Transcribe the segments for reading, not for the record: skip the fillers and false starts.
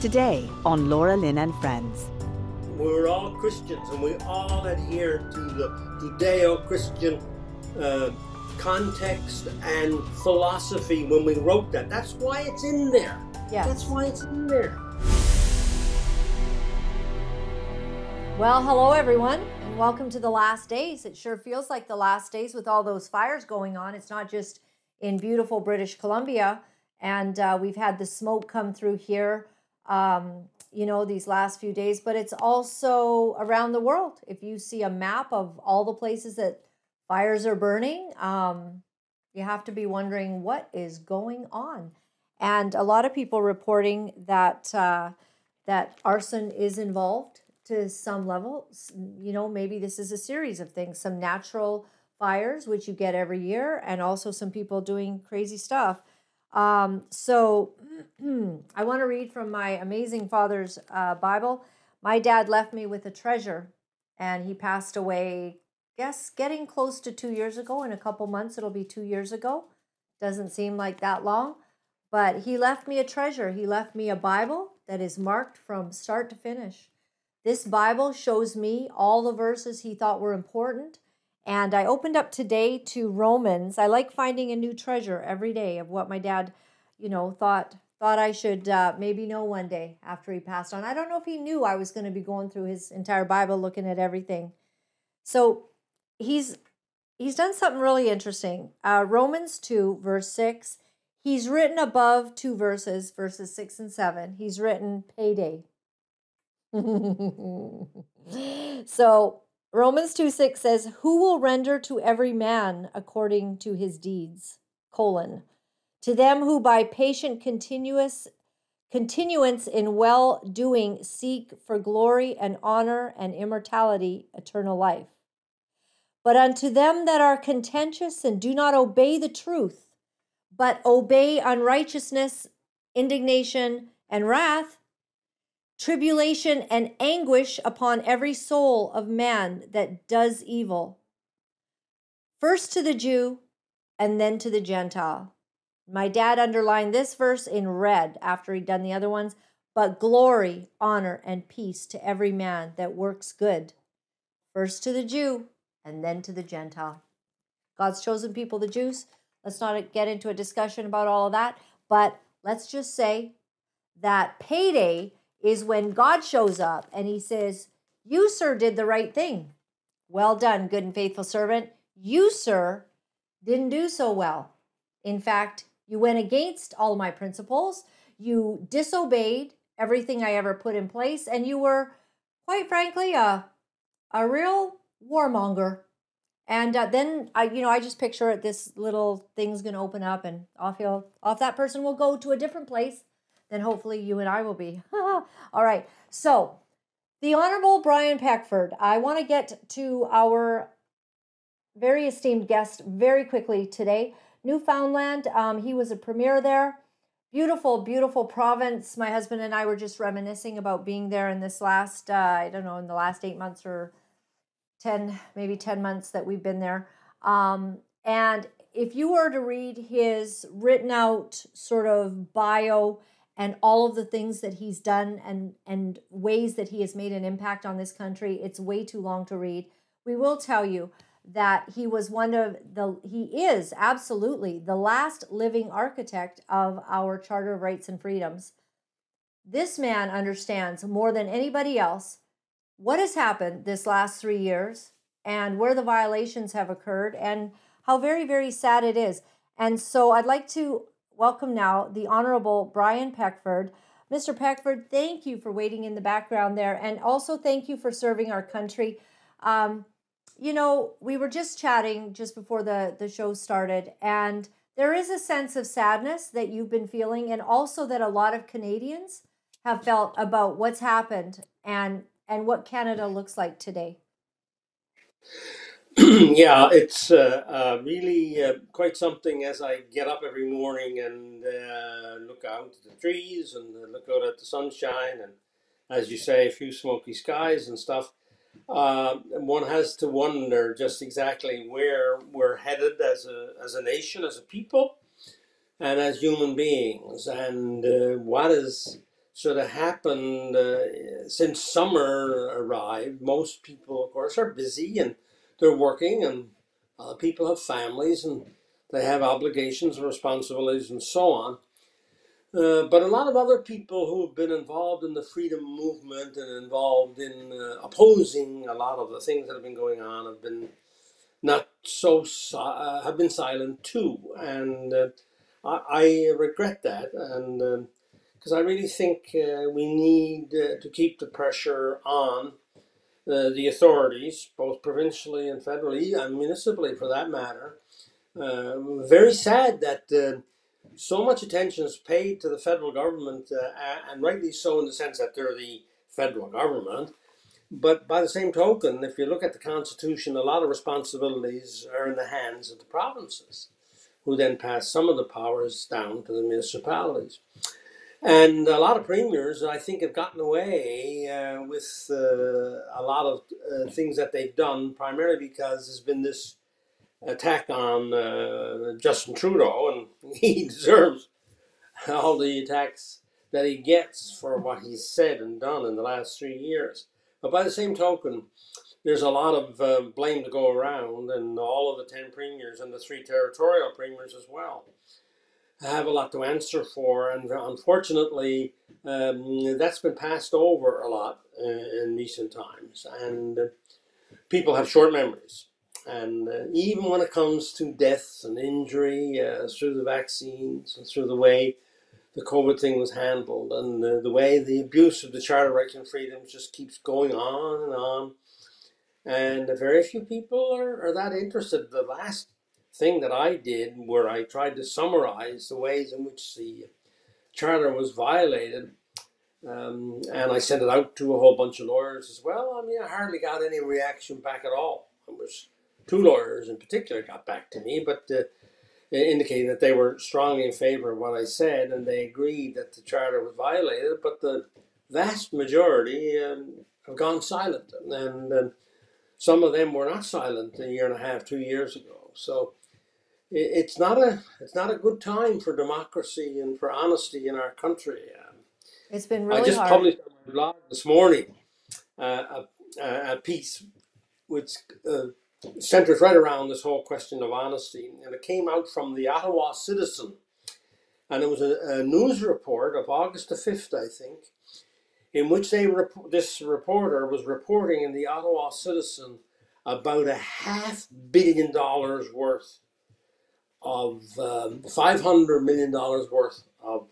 Today on Laura Lynn and Friends. We're all Christians and we all adhere to the Judeo-Christian context and philosophy when we wrote that. That's why it's in there. Yes. That's why it's in there. Well, hello everyone and welcome to the last days. It sure feels like the last days with all those fires going on. It's not just in beautiful British Columbia, and we've had the smoke come through here these last few days, but it's also around the world. If you see a map of all the places that fires are burning, you have to be wondering what is going on. And a lot of people reporting that that arson is involved to some level. You know, maybe this is a series of things, some natural fires, which you get every year, and also some people doing crazy stuff. So I want to read from my amazing father's Bible. My dad left me with a treasure, and he passed away, guess, getting close to 2 years ago. In a couple months, it'll be 2 years ago. Doesn't seem like that long, but he left me a treasure. He left me a Bible that is marked from start to finish. This Bible shows me all the verses he thought were important. And I opened up today to Romans. I like finding a new treasure every day of what my dad, thought I should maybe know one day after he passed on. I don't know if he knew I was going to be going through his entire Bible, looking at everything. So he's done something really interesting. Romans 2, verse 6. He's written above two verses, verses 6 and 7. He's written payday. So Romans 2:6 says, who will render to every man according to his deeds, to them who by patient continuance in well-doing seek for glory and honor and immortality, eternal life. But unto them that are contentious and do not obey the truth, but obey unrighteousness, indignation, and wrath, tribulation and anguish upon every soul of man that does evil, first to the Jew and then to the Gentile. My dad underlined this verse in red after he'd done the other ones. But glory, honor, and peace to every man that works good, first to the Jew and then to the Gentile. God's chosen people, the Jews. Let's not get into a discussion about all of that, but let's just say that payday is when God shows up and he says, you, sir, did the right thing. Well done, good and faithful servant. You, sir, didn't do so well. In fact, you went against all my principles. You disobeyed everything I ever put in place. And you were, quite frankly, a real warmonger. And then, I just picture it, this little thing's going to open up and off that person will go to a different place. Then hopefully you and I will be. All right. So the Honorable Brian Peckford, I want to get to our very esteemed guest very quickly today. Newfoundland, he was a premier there. Beautiful, beautiful province. My husband and I were just reminiscing about being there in this last, in the last 8 months or 10 months that we've been there. And if you were to read his written out sort of bio and all of the things that he's done and ways that he has made an impact on this country, it's way too long to read. We will tell you that he is absolutely the last living architect of our Charter of Rights and Freedoms. This man understands more than anybody else what has happened this last 3 years and where the violations have occurred and how very, very sad it is. And so I'd like to welcome now the Honorable Brian Peckford. Mr. Peckford, thank you for waiting in the background there, and also thank you for serving our country. We were just chatting just before the show started, and there is a sense of sadness that you've been feeling, and also that a lot of Canadians have felt about what's happened and what Canada looks like today. Yeah, it's really quite something as I get up every morning and look out at the trees and look out at the sunshine and, as you say, a few smoky skies and stuff. One has to wonder just exactly where we're headed as a nation, as a people, and as human beings, and what is sort of happened since summer arrived. Most people, of course, are busy and they're working, and people have families and they have obligations and responsibilities and so on. But a lot of other people who have been involved in the freedom movement and involved in opposing a lot of the things that have been going on have been not so have been silent too, and I regret that, and because I really think we need to keep the pressure on the authorities, both provincially and federally, and municipally for that matter. Very sad that so much attention is paid to the federal government, and rightly so in the sense that they're the federal government. But by the same token, if you look at the Constitution, a lot of responsibilities are in the hands of the provinces, who then pass some of the powers down to the municipalities. And a lot of premiers, I think, have gotten away with a lot of things that they've done, primarily because there's been this attack on Justin Trudeau, and he deserves all the attacks that he gets for what he's said and done in the last 3 years. But by the same token, there's a lot of blame to go around, and all of the 10 premiers and the 3 territorial premiers as well have a lot to answer for, and unfortunately that's been passed over a lot in recent times, and people have short memories. And even when it comes to deaths and injury through the vaccines and through the way the COVID thing was handled, and the way the abuse of the Charter of Rights and Freedoms just keeps going on, and very few people are that interested. The last thing that I did, where I tried to summarize the ways in which the Charter was violated, and I sent it out to a whole bunch of lawyers as well, I mean, I hardly got any reaction back at all. It was 2 lawyers in particular got back to me, but indicating that they were strongly in favor of what I said, and they agreed that the Charter was violated, but the vast majority have gone silent, and some of them were not silent a year and a half, 2 years ago. So it's not a good time for democracy and for honesty in our country. It's been really hard. I just published a blog this morning, a piece which centers right around this whole question of honesty, and it came out from the Ottawa Citizen, and it was a news report of August the 5th, I think, in which this reporter was reporting in the Ottawa Citizen about $500 million worth of $500 million worth of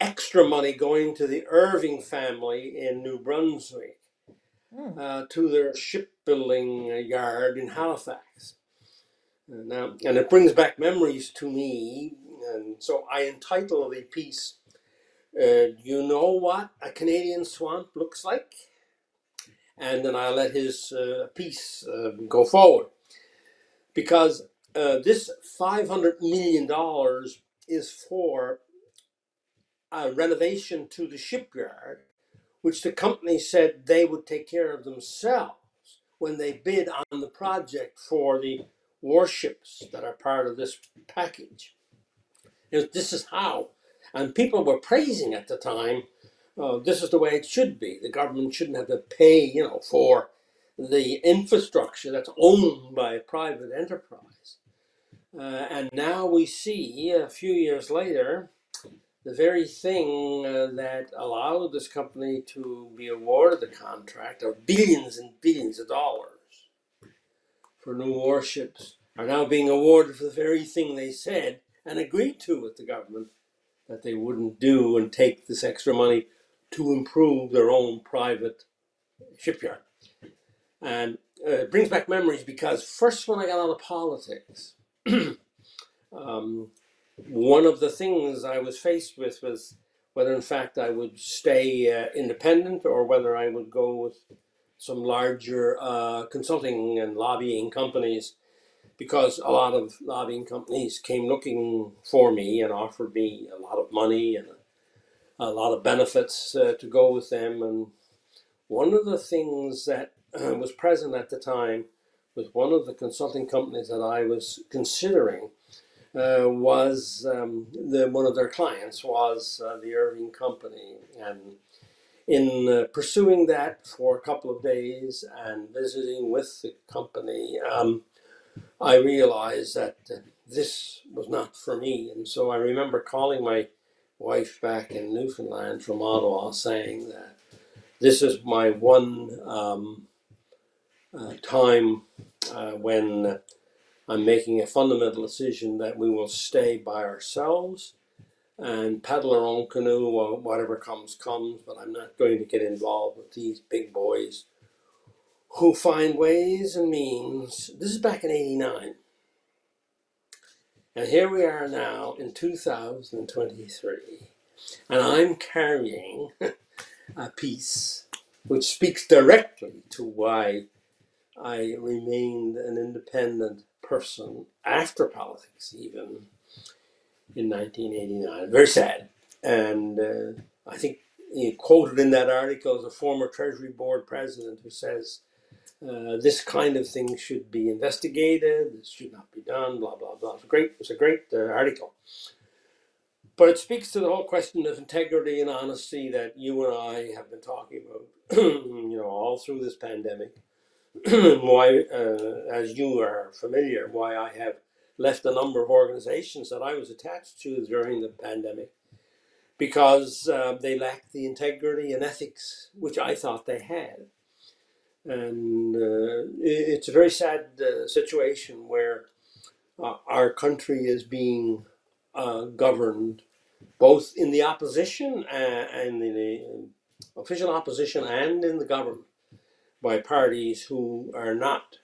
extra money going to the Irving family in New Brunswick, to their shipbuilding yard in Halifax. And it brings back memories to me, and so I entitle the piece, "Do you know what a Canadian swamp looks like?" And then I'll let his piece go forward, because this $500 million is for a renovation to the shipyard, which the company said they would take care of themselves when they bid on the project for the warships that are part of this package. This is how, and people were praising at the time, this is the way it should be. The government shouldn't have to pay, for the infrastructure that's owned by a private enterprise. And now we see, a few years later, the very thing that allowed this company to be awarded the contract of billions and billions of dollars for new warships are now being awarded for the very thing they said and agreed to with the government that they wouldn't do, and take this extra money to improve their own private shipyard. And it brings back memories, because first when I got out of politics, one of the things I was faced with was whether in fact I would stay independent, or whether I would go with some larger consulting and lobbying companies, because a lot of lobbying companies came looking for me and offered me a lot of money and a lot of benefits to go with them. And one of the things that was present at the time with one of the consulting companies that I was considering was one of their clients was the Irving company, and in pursuing that for a couple of days and visiting with the company, I realized that this was not for me. And so I remember calling my wife back in Newfoundland from Ottawa, saying that this is my one time when I'm making a fundamental decision that we will stay by ourselves and paddle our own canoe, or whatever comes, comes, but I'm not going to get involved with these big boys who find ways and means. This is back in 89. And here we are now in 2023, and I'm carrying a piece which speaks directly to why I remained an independent person after politics, even in 1989. Very sad. And I think he quoted in that article the former Treasury Board president who says, this kind of thing should be investigated, this should not be done, blah, blah, blah. It's a great article. But it speaks to the whole question of integrity and honesty that you and I have been talking about, you know, all through this pandemic. Why, as you are familiar, why I have left a number of organizations that I was attached to during the pandemic, because they lacked the integrity and ethics which I thought they had. And it's a very sad situation where our country is being governed both in the opposition and in the official opposition and in the government by parties who are not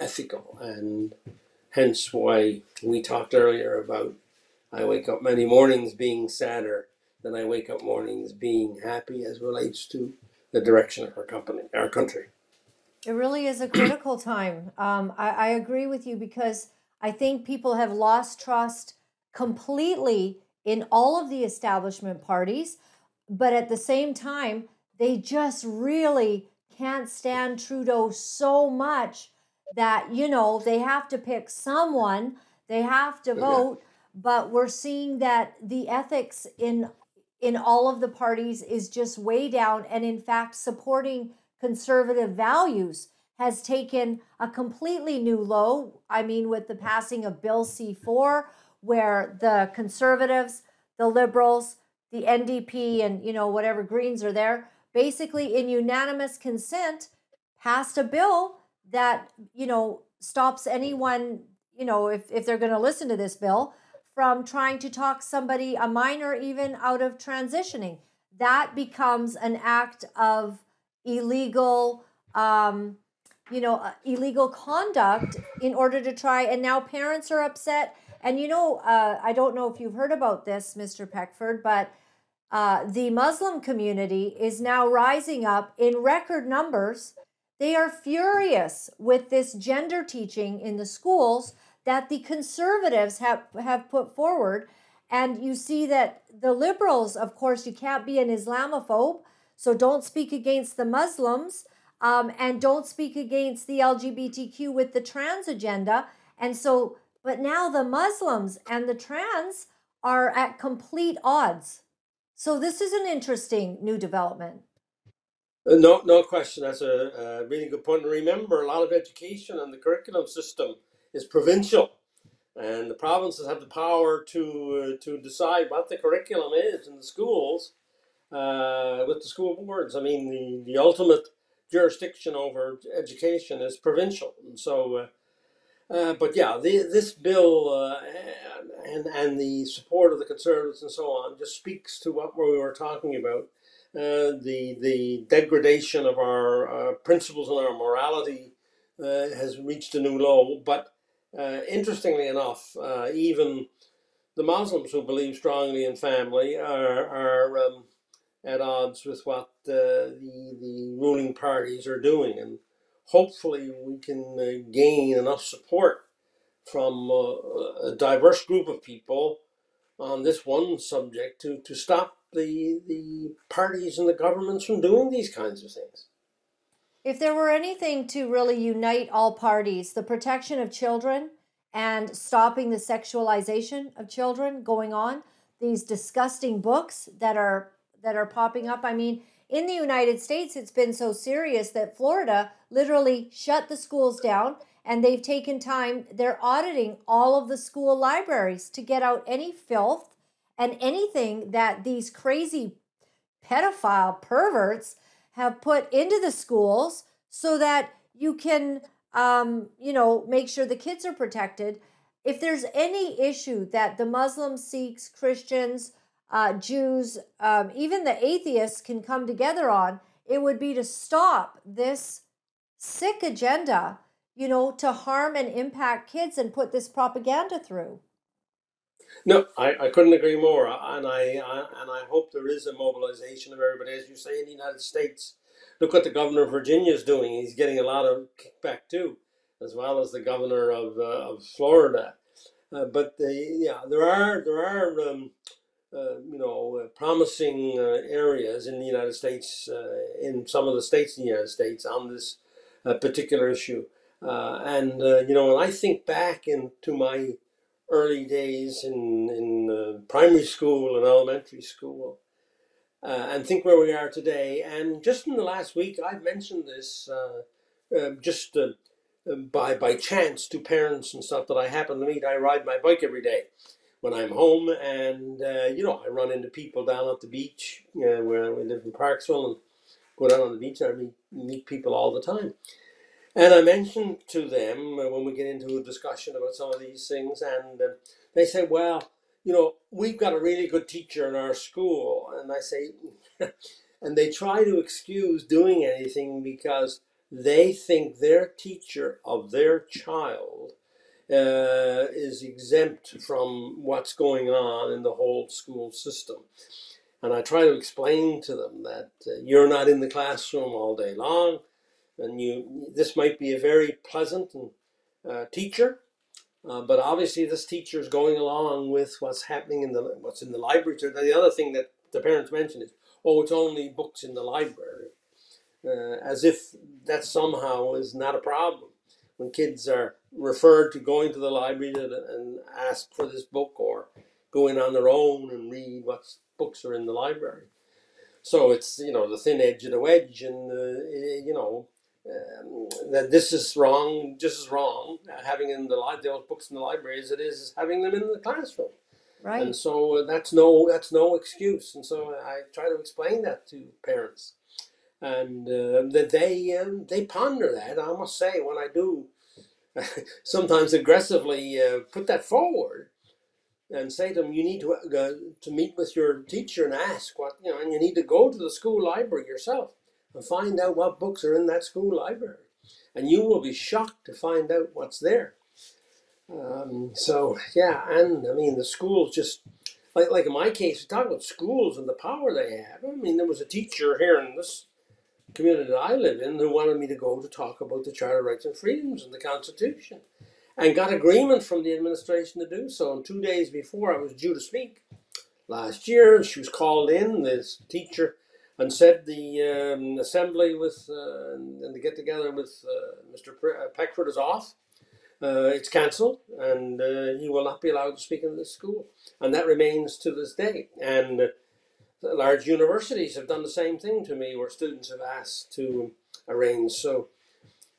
ethical. And hence why we talked earlier about I wake up many mornings being sadder than I wake up mornings being happy as relates to the direction of our company, our country. It really is a critical time. I agree with you, because I think people have lost trust completely in all of the establishment parties, but at the same time, they just really can't stand Trudeau so much that, you know, they have to pick someone, they have to vote, but we're seeing that the ethics in all of the parties is just way down. And in fact, supporting conservative values has taken a completely new low. I mean, with the passing of Bill C-4, where the conservatives, the liberals, the NDP, and, you know, whatever Greens are there, basically in unanimous consent passed a bill that, you know, stops anyone, you know, if they're going to listen to this bill, from trying to talk somebody, a minor even, out of transitioning. That becomes an act of illegal, you know, illegal conduct in order to try. And now parents are upset. And, you know, I don't know if you've heard about this, Mr. Peckford, but the Muslim community is now rising up in record numbers. They are furious with this gender teaching in the schools that the conservatives have put forward. And you see that the liberals, of course, you can't be an Islamophobe, so don't speak against the Muslims, and don't speak against the LGBTQ with the trans agenda. And so, but now the Muslims and the trans are at complete odds. So this is an interesting new development. No question. That's a really good point. And remember, a lot of education and the curriculum system is provincial, and the provinces have the power to decide what the curriculum is in the schools with the school boards. I mean, the ultimate jurisdiction over education is provincial, and so. But yeah, this bill and the support of the Conservatives and so on just speaks to what we were talking about, the degradation of our principles and our morality has reached a new low. But interestingly enough, even the Muslims who believe strongly in family are at odds with what the ruling parties are doing. And hopefully we can gain enough support from a diverse group of people on this one subject to stop the parties and the governments from doing these kinds of things. If there were anything to really unite all parties, the protection of children and stopping the sexualization of children going on, these disgusting books that are popping up. I mean, in the United States, it's been so serious that Florida literally shut the schools down, and they've taken time, they're auditing all of the school libraries to get out any filth and anything that these crazy pedophile perverts have put into the schools so that you can, make sure the kids are protected. If there's any issue that the Muslims, Sikhs, Christians, Jews, even the atheists can come together on, it would be to stop this sick agenda, to harm and impact kids and put this propaganda through. No, I couldn't agree more, and I hope there is a mobilization of everybody, as you say, in the United States. Look what the governor of Virginia is doing. He's getting a lot of kickback too, as well as the governor of Florida. But there are promising areas in the United States, in some of the states in the United States on this particular issue. And I think back into my early days in primary school and elementary school, and think where we are today. And just in the last week, I've mentioned this by chance to parents and stuff that I happen to meet. I ride my bike every day when I'm home, and I run into people down at the beach where we live in Parksville, and go down on the beach. I meet people all the time. And I mentioned to them when we get into a discussion about some of these things, and they say, well, we've got a really good teacher in our school. And I say, and they try to excuse doing anything because they think their teacher of their child is exempt from what's going on in the whole school system. And I try to explain to them that you're not in the classroom all day long. And this might be a very pleasant teacher, but obviously this teacher is going along with what's happening what's in the library. So the other thing that the parents mention is, it's only books in the library, as if that somehow is not a problem. When kids are referred to going to the library and ask for this book, or go in on their own and read what books are in the library. So it's, the thin edge of the wedge, and, that this is wrong, having those books in the library as it is having them in the classroom. Right. And so that's no excuse. And so I try to explain that to parents, and that they ponder that. I must say, when I do sometimes aggressively put that forward and say to them, you need to meet with your teacher and ask what, and you need to go to the school library yourself and find out what books are in that school library. And you will be shocked to find out what's there. The schools just, like in my case, we talk about schools and the power they have. I mean, there was a teacher here in this community that I live in who wanted me to go to talk about the Charter of Rights and Freedoms and the Constitution, and got agreement from the administration to do so. And 2 days before I was due to speak last year, she was called in, this teacher, and said the assembly and the get-together with Mr. Peckford is off. It's cancelled, and he will not be allowed to speak in this school. And that remains to this day. And large universities have done the same thing to me, where students have asked to arrange. So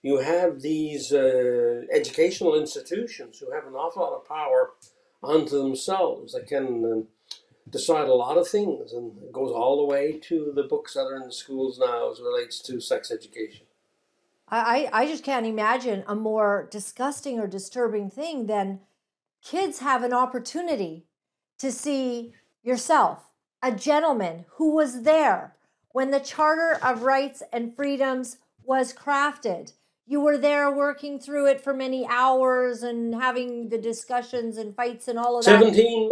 you have these educational institutions who have an awful lot of power unto themselves that can... decide a lot of things, and it goes all the way to the books that are in the schools now as it relates to sex education. I just can't imagine a more disgusting or disturbing thing than kids have an opportunity to see yourself, a gentleman who was there when the Charter of Rights and Freedoms was crafted. You were there working through it for many hours and having the discussions and fights and all of that. 17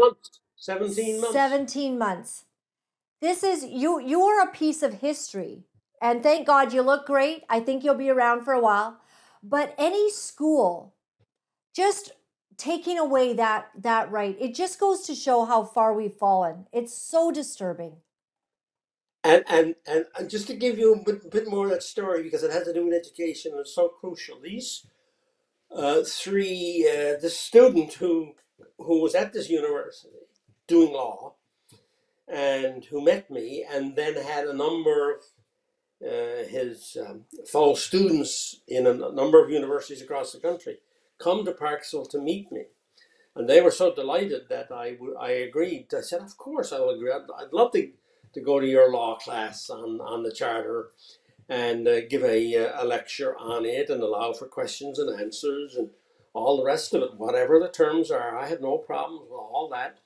months. This is, you are a piece of history. And thank God you look great. I think you'll be around for a while. But any school, just taking away that right, it just goes to show how far we've fallen. It's so disturbing. And just to give you a bit more of that story, because it has to do with education, and it's so crucial. These the student who was at this university doing law and who met me and then had a number of his fellow students in a number of universities across the country come to Parksville to meet me. And they were so delighted that I agreed. I said, of course I will agree. I'd love to go to your law class on the Charter and give a lecture on it and allow for questions and answers and all the rest of it, whatever the terms are. I had no problems with all that.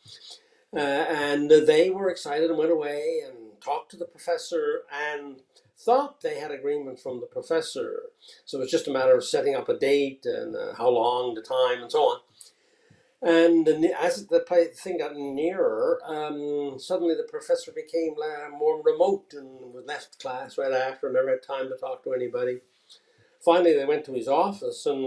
And they were excited and went away and talked to the professor and thought they had agreement from the professor. So it was just a matter of setting up a date and how long, the time, and so on. And as the thing got nearer, suddenly the professor became more remote and left class right after, never had time to talk to anybody. Finally, they went to his office and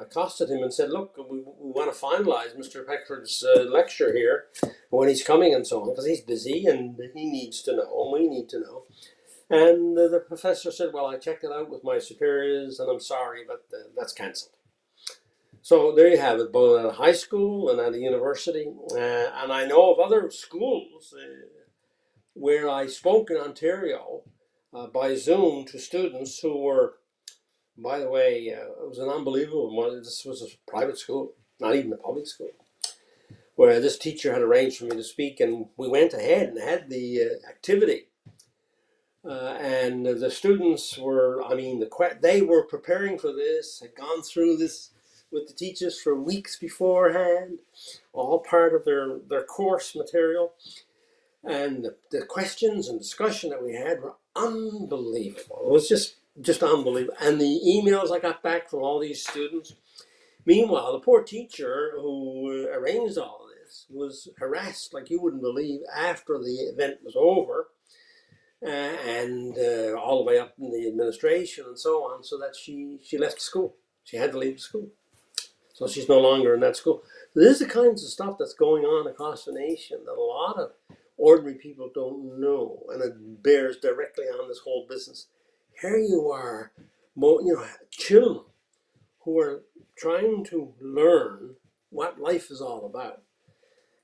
accosted him and said, look, we want to finalize Mr. Peckford's lecture here, when he's coming and so on, because he's busy and he needs to know, and we need to know. And the professor said, well, I checked it out with my superiors and I'm sorry, but that's cancelled. So there you have it, both at high school and at a university. And I know of other schools where I spoke in Ontario by Zoom to students who were, by the way, it was an unbelievable one. This was a private school, not even a public school, where this teacher had arranged for me to speak, and we went ahead and had the activity. And the students were, I mean, they were preparing for this, had gone through this with the teachers for weeks beforehand, all part of their course material. And the questions and discussion that we had were unbelievable. It was just unbelievable. And the emails I got back from all these students. Meanwhile, the poor teacher who arranged all of this was harassed like you wouldn't believe after the event was over, and all the way up in the administration and so on, so that she left school. She had to leave school. So she's no longer in that school. This is the kinds of stuff that's going on across the nation that a lot of ordinary people don't know, and it bears directly on this whole business. Here you are, children who are trying to learn what life is all about,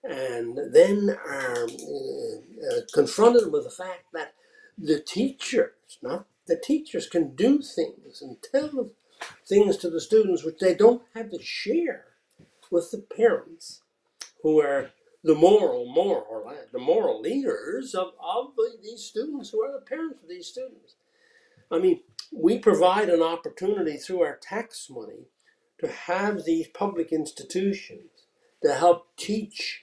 and then are confronted with the fact that the teachers can do things and tell things to the students which they don't have to share with the parents, who are the moral leaders of these students, who are the parents of these students. I mean, we provide an opportunity through our tax money to have these public institutions to help teach,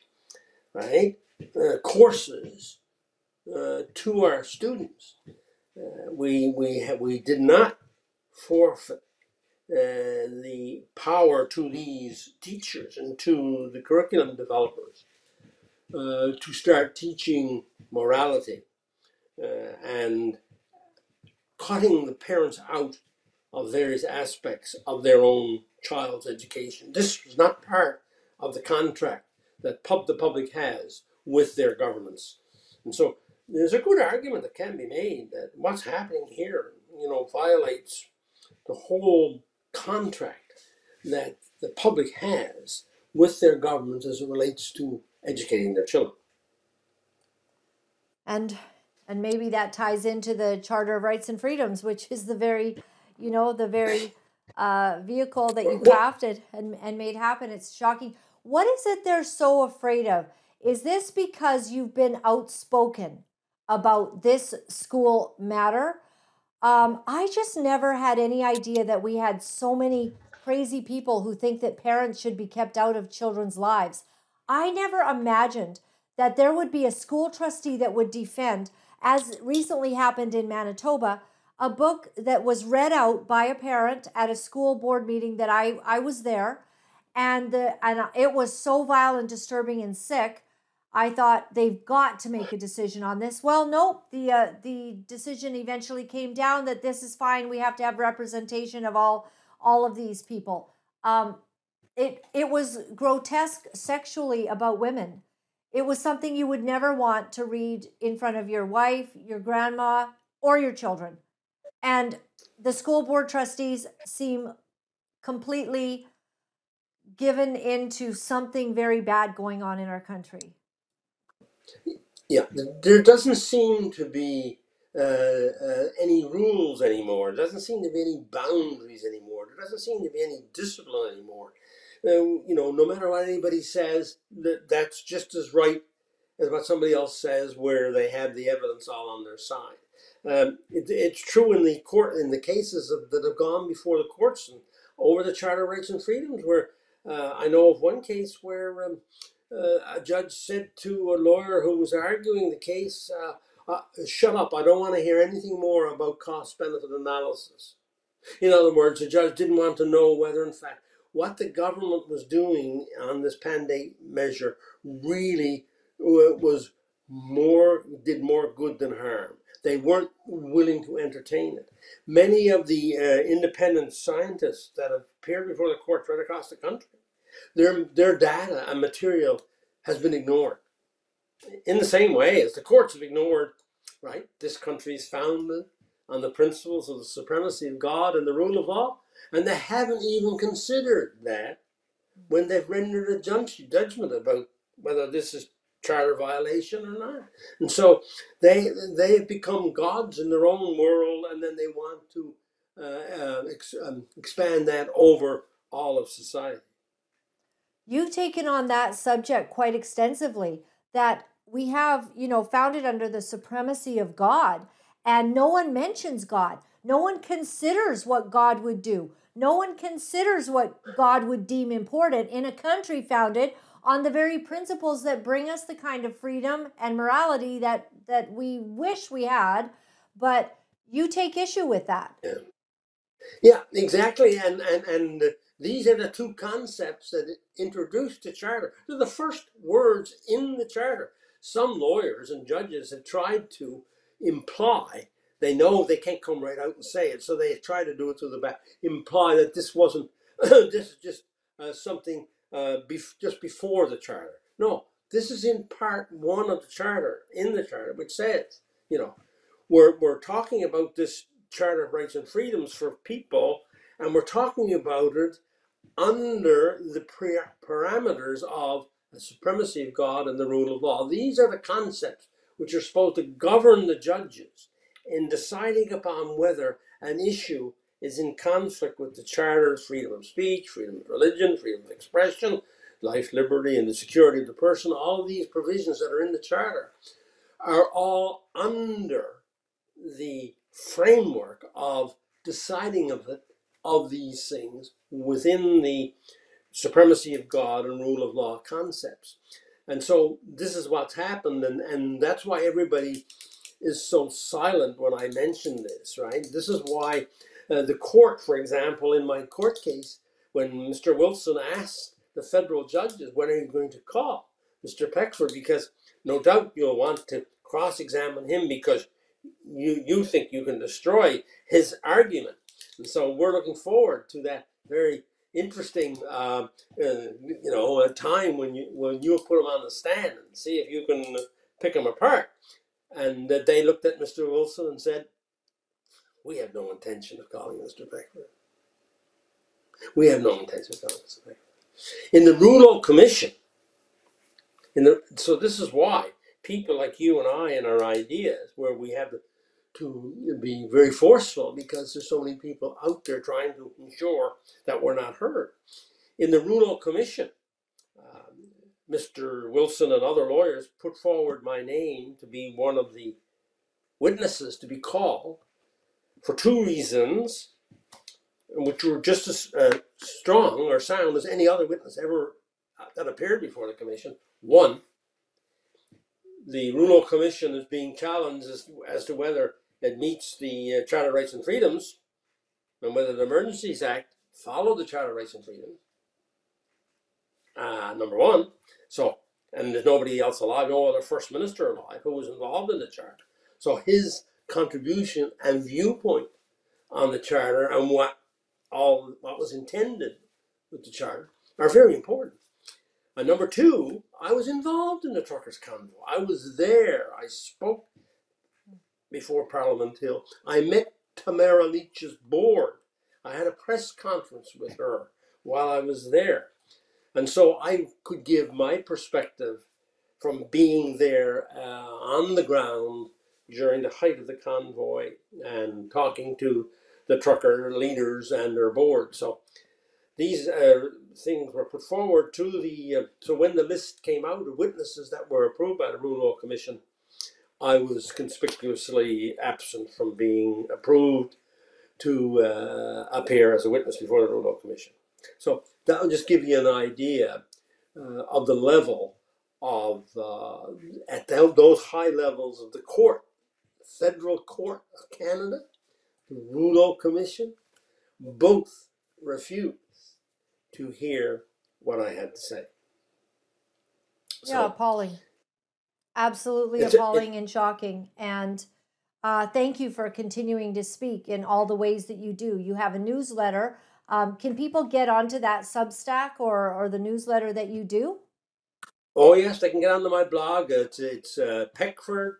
right, courses to our students. We did not forfeit the power to these teachers and to the curriculum developers to start teaching morality and cutting the parents out of various aspects of their own child's education. This was not part of the contract that the public has with their governments. And so there's a good argument that can be made that what's happening here, violates the whole contract that the public has with their government as it relates to educating their children. And maybe that ties into the Charter of Rights and Freedoms, which is the very vehicle that you crafted and made happen. It's shocking. What is it they're so afraid of? Is this because you've been outspoken about this school matter? I just never had any idea that we had so many crazy people who think that parents should be kept out of children's lives. I never imagined that there would be a school trustee that would defend, as recently happened in Manitoba, a book that was read out by a parent at a school board meeting that I was there. And it was so vile and disturbing and sick. I thought they've got to make a decision on this. Well, nope. The decision eventually came down that this is fine. We have to have representation of all of these people. It was grotesque sexually about women. It was something you would never want to read in front of your wife, your grandma, or your children. And the school board trustees seem completely given into something very bad going on in our country. Yeah, there doesn't seem to be any rules anymore. There doesn't seem to be any boundaries anymore. There doesn't seem to be any discipline anymore. You know, no matter what anybody says, that's just as right as what somebody else says, where they have the evidence all on their side. It's true in the court, in the cases that have gone before the courts and over the Charter of Rights and Freedoms, where I know of one case where a judge said to a lawyer who was arguing the case, shut up, I don't want to hear anything more about cost-benefit analysis. In other words, the judge didn't want to know whether, in fact, what the government was doing on this pandemic measure really was did more good than harm. They weren't willing to entertain it. Many of the independent scientists that have appeared before the courts right across the country, their data and material has been ignored. In the same way as the courts have ignored, right, this country is founded on the principles of the supremacy of God and the rule of law, and they haven't even considered that when they've rendered a judgment about whether this is Charter violation or not. And so they have become gods in their own world, and then they want to expand that over all of society. You've taken on that subject quite extensively, that we have, you know, founded under the supremacy of God, and no one mentions God. No one considers what God would do. No one considers what God would deem important in a country founded on the very principles that bring us the kind of freedom and morality that we wish we had, but you take issue with that. Yeah, exactly. And these are the two concepts that introduced the Charter. They're the first words in the Charter. Some lawyers and judges have tried to imply, they know they can't come right out and say it, so they try to do it through the back, imply that this wasn't, this is just something just before the Charter. No, this is in part one of the Charter, in the Charter, which says, you know, we're talking about this Charter of Rights and Freedoms for people, and we're talking about it under the parameters of the supremacy of God and the rule of law. These are the concepts which are supposed to govern the judges in deciding upon whether an issue is in conflict with the Charter's freedom of speech, freedom of religion, freedom of expression, life, liberty, and the security of the person. All of these provisions that are in the Charter are all under the framework of deciding of these things within the supremacy of God and rule of law concepts. And so this is what's happened, and that's why everybody is so silent when I mention this, right? This is why the court, for example, in my court case, when Mr. Wilson asked the federal judges, when are you going to call Mr. Peckford? Because no doubt you'll want to cross-examine him because you think you can destroy his argument. And so we're looking forward to that very interesting, a time when you put him on the stand and see if you can pick him apart. And they looked at Mr. Wilson and said, we have no intention of calling Mr. Peckford. We have no intention of calling Mr. Peckford. In the Rouleau Commission, so this is why people like you and I and our ideas, where we have to be very forceful because there's so many people out there trying to ensure that we're not heard. In the Rouleau Commission, Mr. Wilson and other lawyers put forward my name to be one of the witnesses to be called, for two reasons, which were just as strong or sound as any other witness ever that appeared before the commission. One, the Rouleau Commission is being challenged as to whether it meets the Charter of Rights and Freedoms, and whether the Emergencies Act followed the Charter of Rights and Freedoms. Number one. So, and there's nobody else alive, no other First Minister alive who was involved in the Charter. So his contribution and viewpoint on the Charter and what was intended with the Charter are very important. And number two, I was involved in the truckers' convoy. I was there. I spoke before Parliament Hill. I met Tamara Leech's board. I had a press conference with her while I was there. And so I could give my perspective from being there on the ground during the height of the convoy and talking to the trucker leaders and their board. So these things were put forward to the, so when the list came out of witnesses that were approved by the Rouleau Commission, I was conspicuously absent from being approved to appear as a witness before the Rouleau Commission. So that'll just give you an idea of the level of, at those high levels of the court, Federal Court of Canada, the Rouleau Commission, both refused to hear what I had to say. So, yeah, appalling. Absolutely appalling and shocking. And thank you for continuing to speak in all the ways that you do. You have a newsletter. Can people get onto that Substack or the newsletter that you do? Oh, yes, they can get onto my blog. It's Peckford,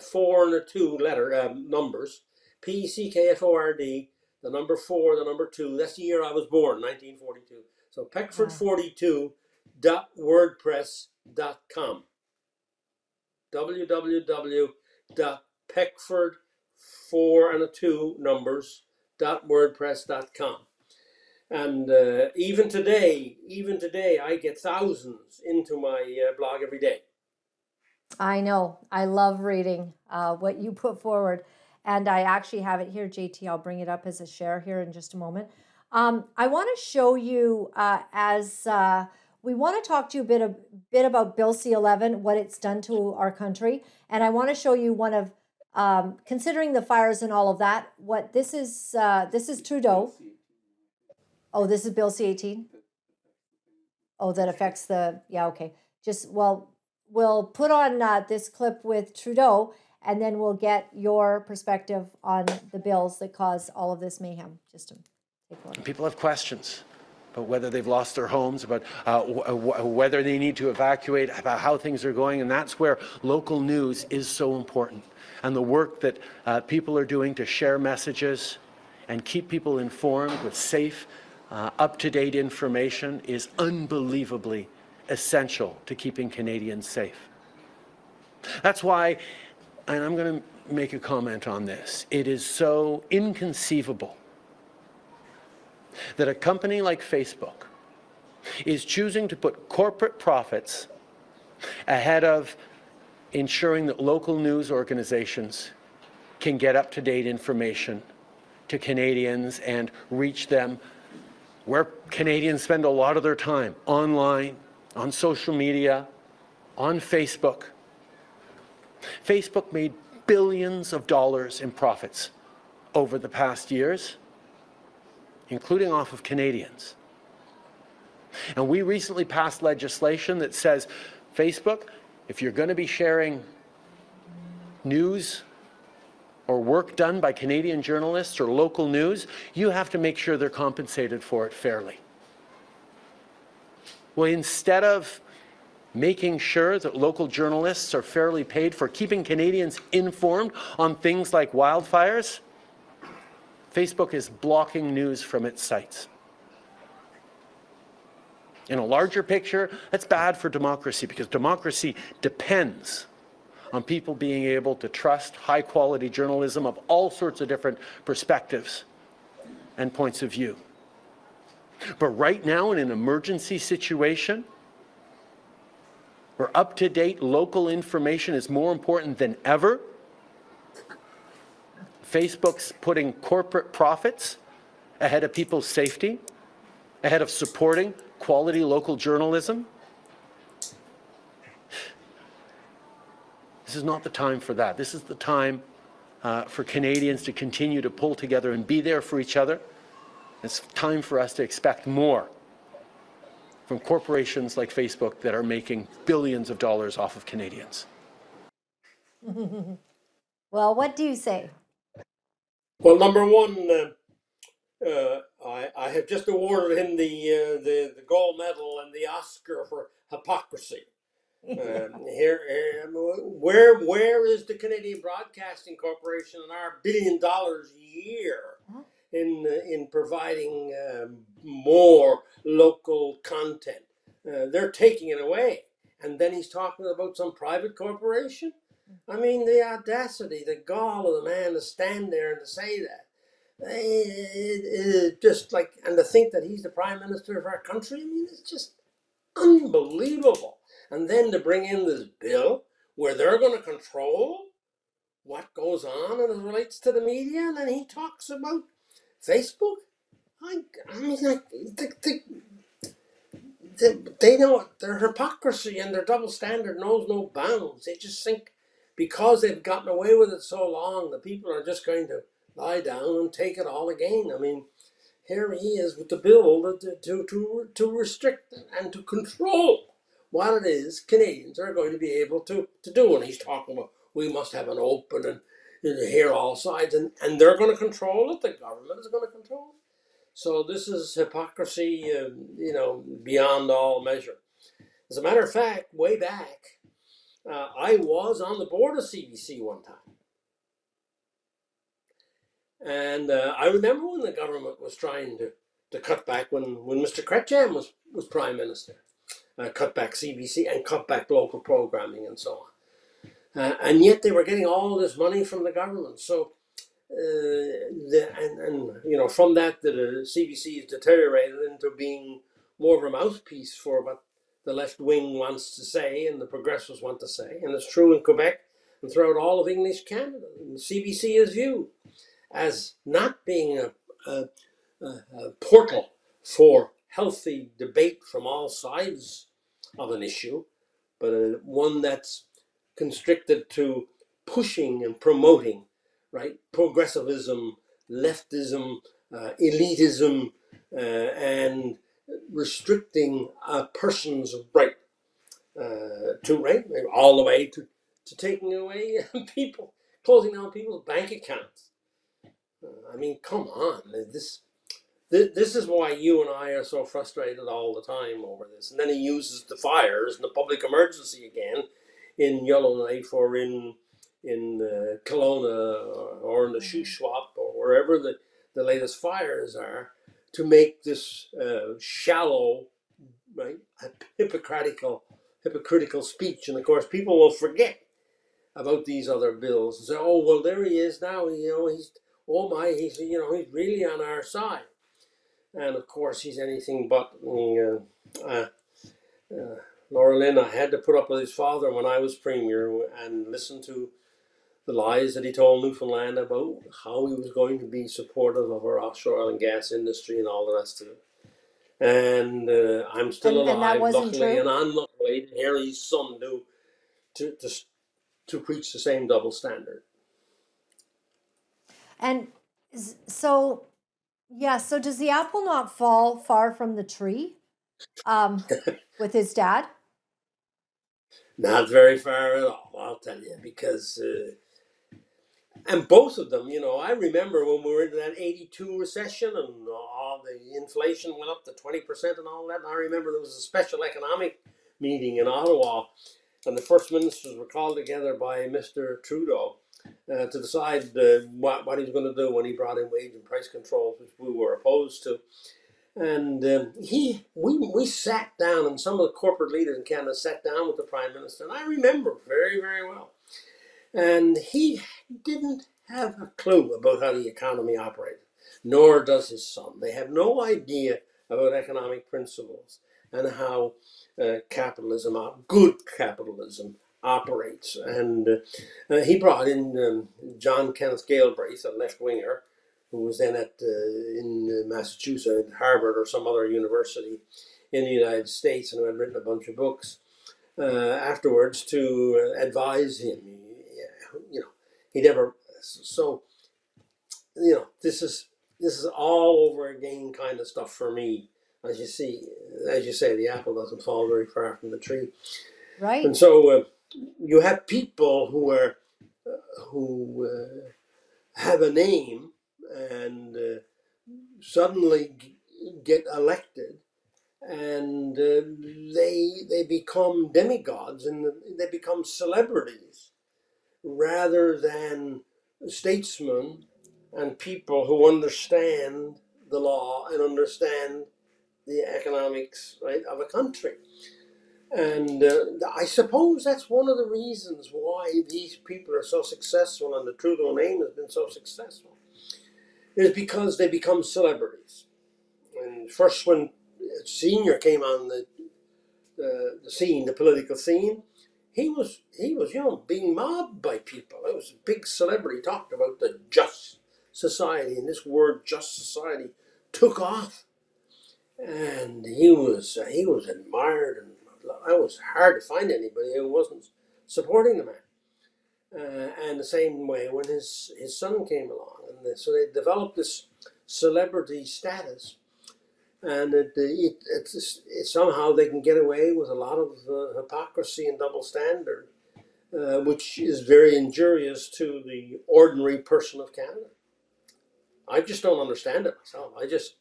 four and a two letter numbers, P-C-K-F-O-R-D, the number four, the number two. That's the year I was born, 1942. So peckford42.wordpress.com. www.peckford42numbers.wordpress.com. And even today, I get thousands into my blog every day. I know. I love reading what you put forward. And I actually have it here, JT. I'll bring it up as a share here in just a moment. I want to show you we want to talk to you a bit about Bill C-11, what it's done to our country. And I want to show you one of, considering the fires and all of that, what this is Trudeau. Oh, this is Bill C-18? Oh, that affects the, yeah, okay. Just, well, we'll put on this clip with Trudeau, and then we'll get your perspective on the bills that cause all of this mayhem. Just to take a look. People have questions about whether they've lost their homes, about whether they need to evacuate, about how things are going, and that's where local news is so important. And the work that people are doing to share messages and keep people informed with safe, up-to-date information is unbelievably essential to keeping Canadians safe. That's why, and I'm going to make a comment on this, it is so inconceivable that a company like Facebook is choosing to put corporate profits ahead of ensuring that local news organizations can get up-to-date information to Canadians and reach them where Canadians spend a lot of their time, online, on social media, on Facebook. Facebook made billions of dollars in profits over the past years, including off of Canadians. And we recently passed legislation that says, Facebook, if you're going to be sharing news or work done by Canadian journalists or local news, you have to make sure they're compensated for it fairly. Well, instead of making sure that local journalists are fairly paid for keeping Canadians informed on things like wildfires, Facebook is blocking news from its sites. In a larger picture, that's bad for democracy, because democracy depends on people being able to trust high-quality journalism of all sorts of different perspectives and points of view. But right now, in an emergency situation, where up-to-date local information is more important than ever, Facebook's putting corporate profits ahead of people's safety, ahead of supporting quality local journalism. This is not the time for that. This is the time for Canadians to continue to pull together and be there for each other. It's time for us to expect more from corporations like Facebook that are making billions of dollars off of Canadians. Well, what do you say? Well, number one, I have just awarded him the gold medal and the Oscar for hypocrisy. Where is the Canadian Broadcasting Corporation and our $1 billion a year in providing more local content. They're taking it away. And then he's talking about some private corporation. I mean, the audacity, the gall of the man to stand there and to say that. It just like, and to think that he's the prime minister of our country, I mean, it's just unbelievable. And then to bring in this bill where they're going to control what goes on and it relates to the media, and then he talks about Facebook. They know it. Their hypocrisy and their double standard knows no bounds. They just think because they've gotten away with it so long, the people are just going to lie down and take it all again. I mean, here he is with the bill to restrict and to control what it is Canadians are going to be able to do. And he's talking about we must have an open and hear all sides, and they're going to control it. The government is going to control it. So this is hypocrisy, beyond all measure. As a matter of fact, way back, I was on the board of CBC one time. And I remember when the government was trying to cut back, when Mr. Kretschmann was prime minister, cut back CBC and cut back local programming and so on. And yet they were getting all this money from the government. So from that, the CBC has deteriorated into being more of a mouthpiece for what the left wing wants to say and the progressives want to say. And it's true in Quebec and throughout all of English Canada. And the CBC is viewed as not being a portal for healthy debate from all sides of an issue, but one that's constricted to pushing and promoting progressivism, leftism, elitism, and restricting a person's right all the way to taking away people, closing down people's bank accounts. I mean, come on. This is why you and I are so frustrated all the time over this. And then he uses the fires and the public emergency again in Yellowknife or in Kelowna or in the Shuswap or wherever the latest fires are to make this shallow, hypocritical speech. And of course, people will forget about these other bills and say, "Oh, well, there he is now. He's really on our side." And of course, he's anything but. Laura Lynn, I had to put up with his father when I was premier and listen to the lies that he told Newfoundland about how he was going to be supportive of our offshore oil and gas industry and all the rest of it. And I'm still alive, luckily and unluckily, to hear his son do to preach the same double standard. And so, so does the apple not fall far from the tree with his dad? Not very far at all, I'll tell you, because, and both of them, I remember when we were in that 82 recession and all the inflation went up to 20% and all that, and I remember there was a special economic meeting in Ottawa, and the first ministers were called together by Mr. Trudeau to decide what he was going to do when he brought in wage and price controls, which we were opposed to. And we sat down, and some of the corporate leaders in Canada sat down with the Prime Minister, and I remember very, very well. And he didn't have a clue about how the economy operated, nor does his son. They have no idea about economic principles and how good capitalism operates. And he brought in John Kenneth Galbraith, a left-winger, who was then in Massachusetts, at Harvard or some other university in the United States, and who had written a bunch of books afterwards to advise him. This is all over again kind of stuff for me. As you say, the apple doesn't fall very far from the tree. Right. And so you have people who have a name and suddenly get elected, and they become demigods and they become celebrities rather than statesmen and people who understand the law and understand the economics, right, of a country. And I suppose that's one of the reasons why these people are so successful and the Trudeau name has been so successful, is because they become celebrities. And first when Senior came on the scene, the political scene, he was, you know, being mobbed by people. It was a big celebrity. He talked about the just society, and this word just society took off. And he was admired, and it was hard to find anybody who wasn't supporting the man. And the same way when his son came along, and so they developed this celebrity status, and it somehow they can get away with a lot of hypocrisy and double standard, which is very injurious to the ordinary person of Canada. I just don't understand it myself. I just.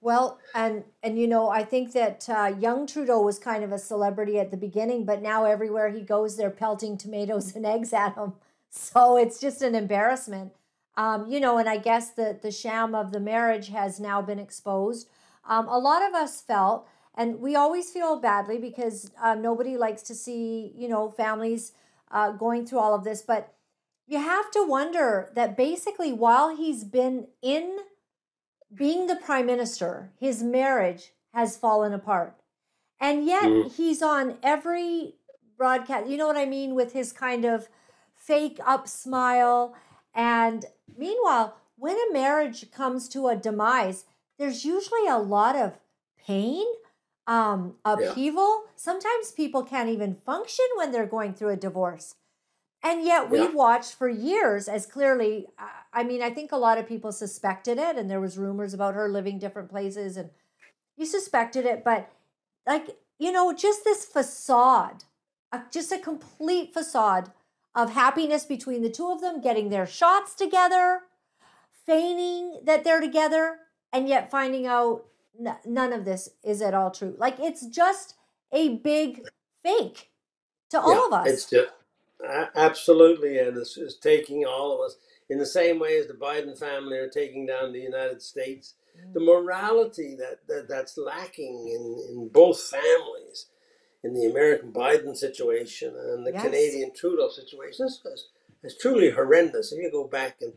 Well, and you know, I think that young Trudeau was kind of a celebrity at the beginning, but now everywhere he goes, they're pelting tomatoes and eggs at him. So it's just an embarrassment. You know, and I guess the sham of the marriage has now been exposed. A lot of us felt, and we always feel badly because nobody likes to see, you know, families going through all of this. But you have to wonder that basically while he's been in being the prime minister, his marriage has fallen apart. And yet he's on every broadcast, you know what I mean, with his kind of fake up smile. And meanwhile, when a marriage comes to a demise, there's usually a lot of pain, upheaval. Yeah. Sometimes people can't even function when they're going through a divorce. And yet we've watched for years as clearly, I mean, I think a lot of people suspected it, and there was rumors about her living different places, and you suspected it. But like, you know, just this facade, just a complete facade of happiness between the two of them, getting their shots together, feigning that they're together, and yet finding out none of this is at all true. Like, it's just a big fake to all of us. It's just, absolutely, and it's taking all of us in the same way as the Biden family are taking down the United States. The morality that's lacking in both families, in the American Biden situation and the Canadian Trudeau situation, is truly horrendous. If you go back and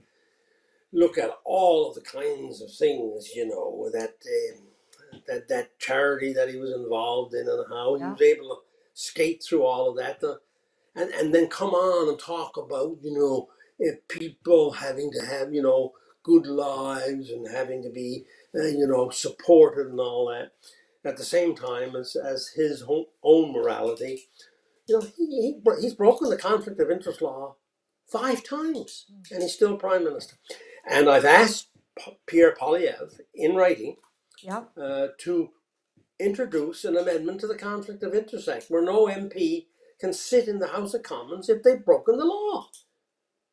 look at all of the kinds of things, you know, that charity that he was involved in and how he was able to skate through all of that, and then come on and talk about, you know, if people having to have, you know, good lives and having to be, you know, supported and all that. At the same time as his own morality, you know, he's broken the conflict of interest law 5 times, and he's still prime minister. And I've asked Pierre Poilievre in writing to introduce an amendment to the Conflict of Interest Act, where no MP can sit in the House of Commons if they've broken the law.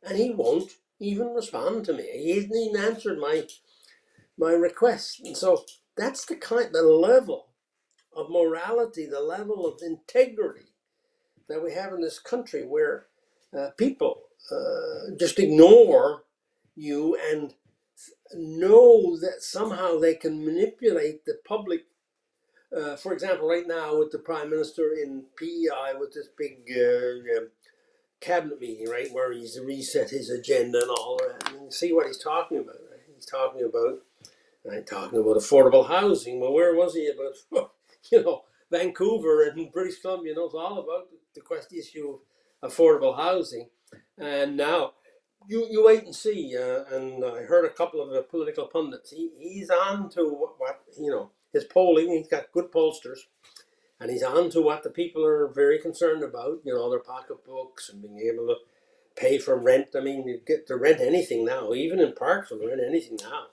And he won't even respond to me. He hasn't even answered my request, and so. That's the level of morality, the level of integrity that we have in this country, where people just ignore you and know that somehow they can manipulate the public. For example, right now with the Prime Minister in PEI, with this big cabinet meeting, right, where he's reset his agenda and all that, and you see what he's talking about. Right? He's talking about affordable housing. Well, where was he about, you know, Vancouver and British Columbia knows all about the issue of affordable housing. And now you wait and see. And I heard a couple of political pundits. He's on to what, you know, his polling. He's got good pollsters, and he's on to what the people are very concerned about. You know, their pocketbooks and being able to pay for rent. I mean, you get to rent anything now, even in Parksville, rent anything now.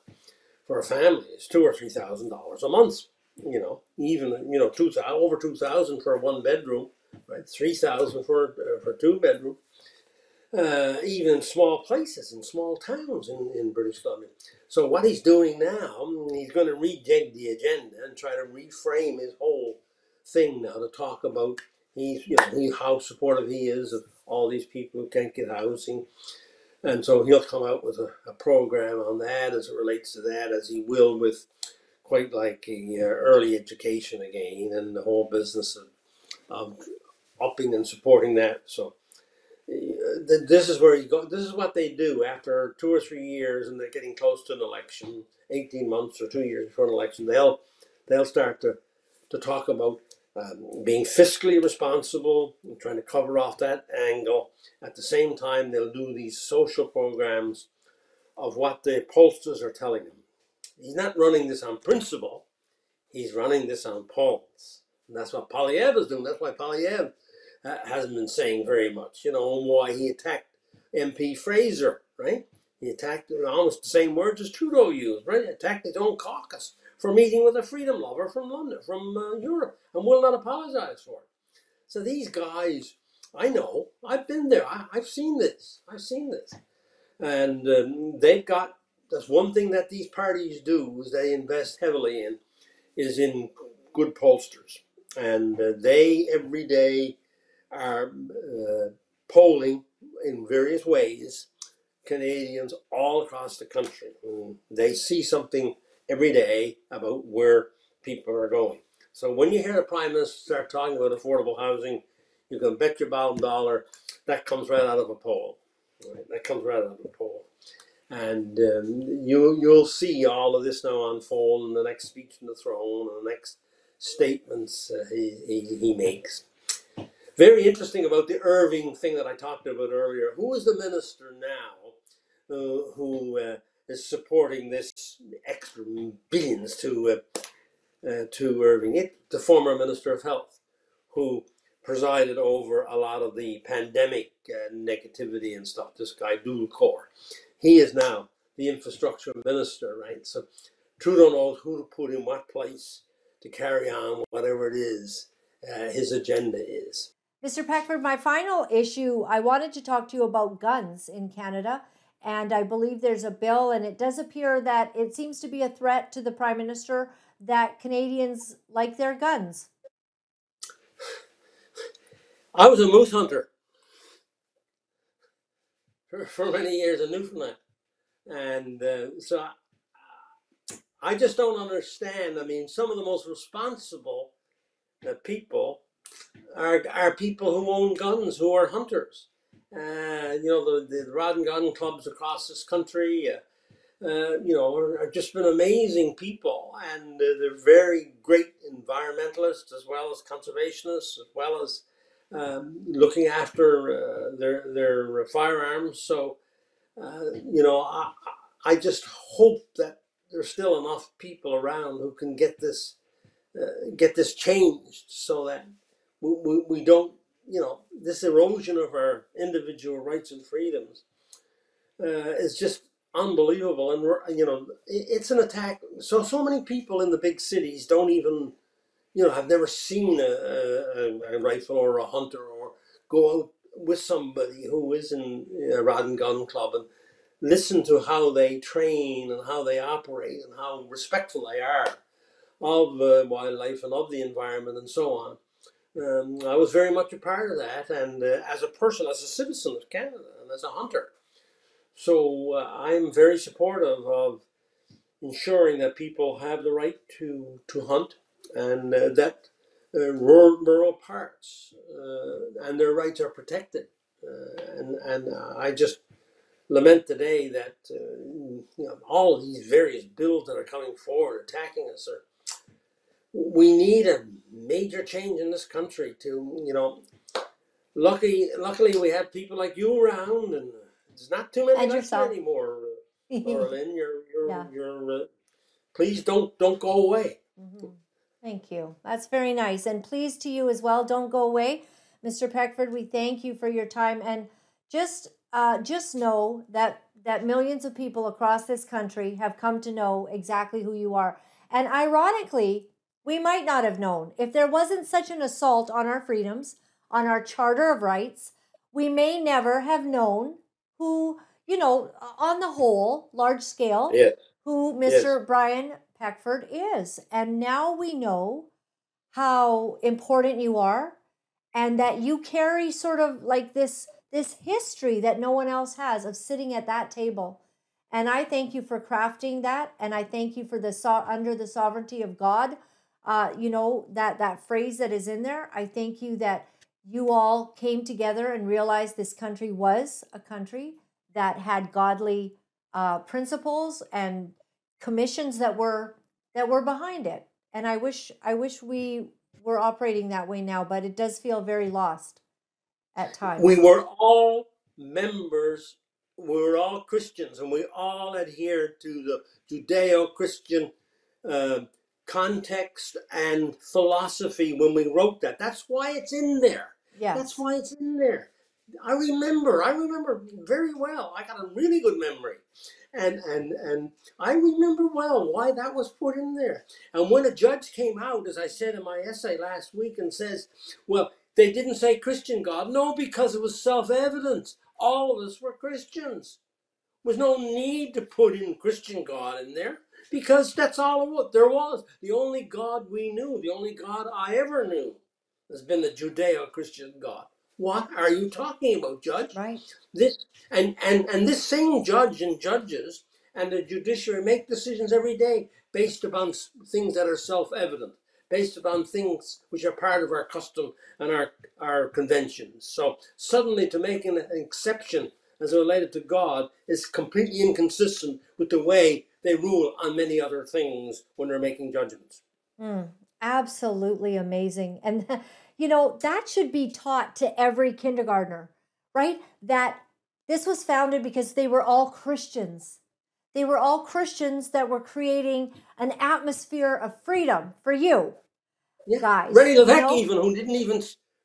For a family, it's $2,000 or $3,000 a month. You know, even, you know, over $2,000 for a 1-bedroom, right? $3,000 for 2-bedroom. Even small places in small towns in British Columbia. So what he's doing now, he's going to rejig the agenda and try to reframe his whole thing now to talk about he's, you know, how supportive he is of all these people who can't get housing. And so he'll come out with a program on that as it relates to that, as he will with quite like early education again, and the whole business of upping and supporting that. So this is where you go. This is what they do after 2 or 3 years, and they're getting close to an election, 18 months or 2 years before an election. They'll start to talk about being fiscally responsible and trying to cover off that angle. At the same time, they'll do these social programs of what the pollsters are telling them. He's not running this on principle. He's running this on polls. And that's what Poilievre is doing. That's why Poilievre hasn't been saying very much, you know, why he attacked MP Fraser, right? He attacked almost the same words as Trudeau used, right? He attacked his own caucus for meeting with a freedom lover from London, from Europe, and will not apologize for it. So these guys, I know, I've been there. I've seen this. And they've got, that's one thing that these parties do is they invest heavily in, is in good pollsters. And they every day are polling in various ways Canadians all across the country. And they see something every day about where people are going. So when you hear the Prime Minister start talking about affordable housing, you can bet your bottom dollar that comes right out of a poll. Right? That comes right out of a poll. And you'll see all of this now unfold in the next speech on the throne and the next statements he makes. Very interesting about the Irving thing that I talked about earlier. Who is the minister now who is supporting this extra billions to Irving? The former Minister of Health, who presided over a lot of the pandemic negativity and stuff, this guy, Rouleau. He is now the infrastructure minister, right? So Trudeau knows who to put in what place to carry on whatever it is his agenda is. Mr. Peckford, my final issue, I wanted to talk to you about guns in Canada. And I believe there's a bill, and it does appear that it seems to be a threat to the Prime Minister that Canadians like their guns. I was a moose hunter for many years in Newfoundland, and so I just don't understand. I mean, some of the most responsible people are people who own guns, who are hunters. You know, the rod and gun clubs across this country, you know, are just been amazing people, and they're very great environmentalists as well as conservationists, as well as looking after their firearms. So, you know, I just hope that there's still enough people around who can get this changed so that we don't, you know, this erosion of our individual rights and freedoms is just unbelievable. And, you know, it's an attack. So many people in the big cities don't even, you know, I've never seen a rifle or a hunter or go out with somebody who is in a rod and gun club and listen to how they train and how they operate and how respectful they are of wildlife and of the environment and so on. I was very much a part of that, and as a person, as a citizen of Canada and as a hunter. So I'm very supportive of ensuring that people have the right to hunt, and that rural parts and their rights are protected. And I just lament today that you know, all of these various bills that are coming forward attacking us are. We need a major change in this country to, you know. Luckily, we have people like you around, and there's not too many anymore. Laura Lynn, you're please don't go away. Mm-hmm. Thank you. That's very nice. And please to you as well. Don't go away. Mr. Peckford, we thank you for your time. And just know that millions of people across this country have come to know exactly who you are. And ironically, we might not have known. If there wasn't such an assault on our freedoms, on our Charter of Rights, we may never have known who, you know, on the whole, large scale, who Mr. Brian Peckford is. And now we know how important you are and that you carry sort of like this history that no one else has of sitting at that table. And I thank you for crafting that, and I thank you for the under the sovereignty of God, that phrase that is in there. I thank you that you all came together and realized this country was a country that had godly principles and commissions that were behind it. And I wish we were operating that way now, but it does feel very lost at times. We were all members, we were all Christians, and we all adhered to the Judeo-Christian context and philosophy when we wrote that. That's why it's in there. Yes. That's why it's in there. I remember very well. I got a really good memory. And I remember well why that was put in there. And when a judge came out, as I said in my essay last week, and says, well, they didn't say Christian God. No, because it was self-evident. All of us were Christians. There was no need to put in Christian God in there, because that's all there was. The only God we knew, the only God I ever knew, has been the Judeo-Christian God. What are you talking about, Judge? Right. This and this same judge and judges and the judiciary make decisions every day based upon things that are self-evident, based upon things which are part of our custom and our conventions. So suddenly to make an exception as related to God is completely inconsistent with the way they rule on many other things when they're making judgments. Absolutely amazing. And that should be taught to every kindergartner, right? That this was founded because they were all Christians. They were all Christians that were creating an atmosphere of freedom for you guys. René Lévesque,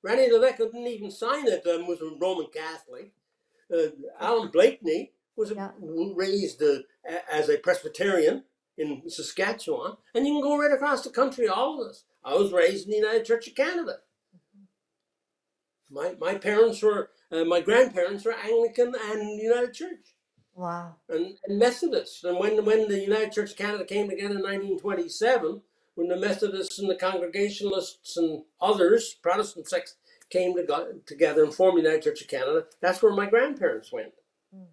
René Lévesque didn't even sign it, was a Roman Catholic. Alan Blakeney was raised as a Presbyterian in Saskatchewan. And you can go right across the country, all of us. I was raised in the United Church of Canada. My parents were, my grandparents were Anglican and United Church. Wow. And Methodist. And when the United Church of Canada came together in 1927, when the Methodists and the Congregationalists and others, Protestant sects, came together and formed the United Church of Canada, that's where my grandparents went. Mm.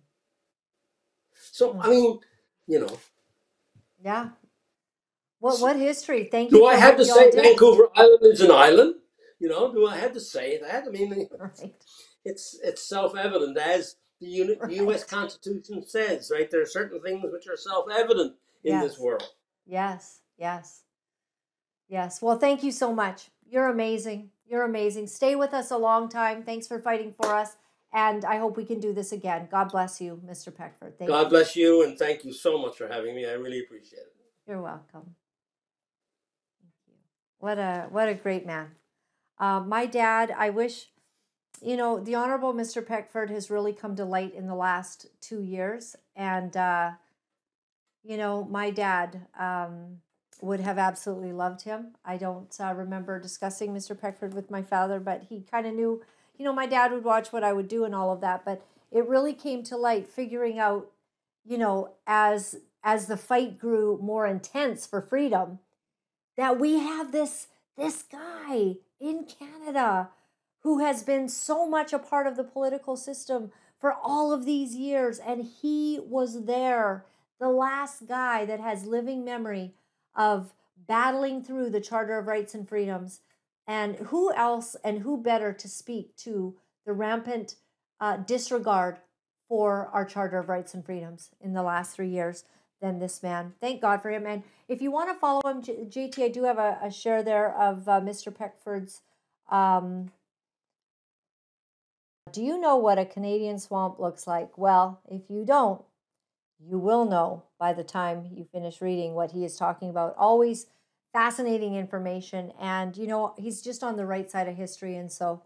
So, I mean, Yeah. What history? Thank you. Do I have to say Vancouver Island is an island? Do I have to say that? I mean, right. It's self-evident, as the U.S. Constitution says, right? There are certain things which are self-evident in this world. Yes. Well, thank you so much. You're amazing. Stay with us a long time. Thanks for fighting for us. And I hope we can do this again. God bless you, Mr. Peckford. God bless you, and thank you so much for having me. I really appreciate it. You're welcome. What a great man. My dad, I wish, the Honorable Mr. Peckford has really come to light in the last 2 years. And, my dad would have absolutely loved him. I don't remember discussing Mr. Peckford with my father, but he kind of knew, my dad would watch what I would do and all of that. But it really came to light figuring out, as the fight grew more intense for freedom, that we have this guy in Canada who has been so much a part of the political system for all of these years, and he was there, the last guy that has living memory of battling through the Charter of Rights and Freedoms. And who else and who better to speak to the rampant disregard for our Charter of Rights and Freedoms in the last 3 years than this man. Thank God for him. And if you want to follow him, JT, I do have a share there of Mr. Peckford's. Do you know what a Canadian swamp looks like? Well, if you don't, you will know by the time you finish reading what he is talking about. Always fascinating information. And, he's just on the right side of history. And so,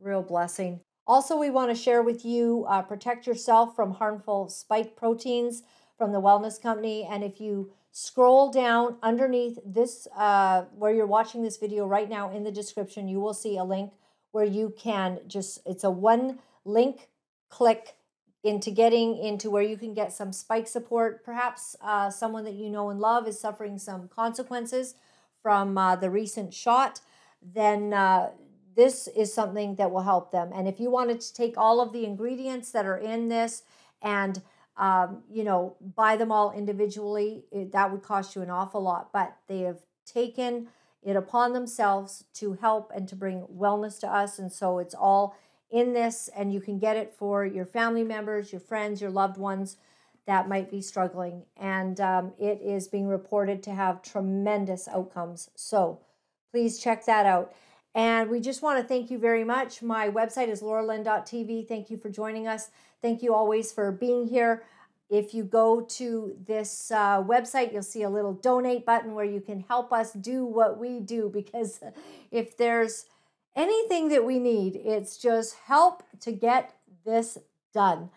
real blessing. Also, we want to share with you, protect yourself from harmful spike proteins from the Wellness Company. And if you scroll down underneath this, where you're watching this video right now, in the description, you will see a link where you can it's a one link click into where you can get some spike support. Perhaps someone that you know and love is suffering some consequences from the recent shot. Then this is something that will help them. And if you wanted to take all of the ingredients that are in this and, buy them all individually, that would cost you an awful lot. But they have taken it upon themselves to help and to bring wellness to us. And so it's all in this, and you can get it for your family members, your friends, your loved ones that might be struggling. And it is being reported to have tremendous outcomes. So please check that out. And we just want to thank you very much. My website is lauralynn.tv. Thank you for joining us. Thank you always for being here. If you go to this website, you'll see a little donate button where you can help us do what we do, because if there's anything that we need, it's just help to get this done.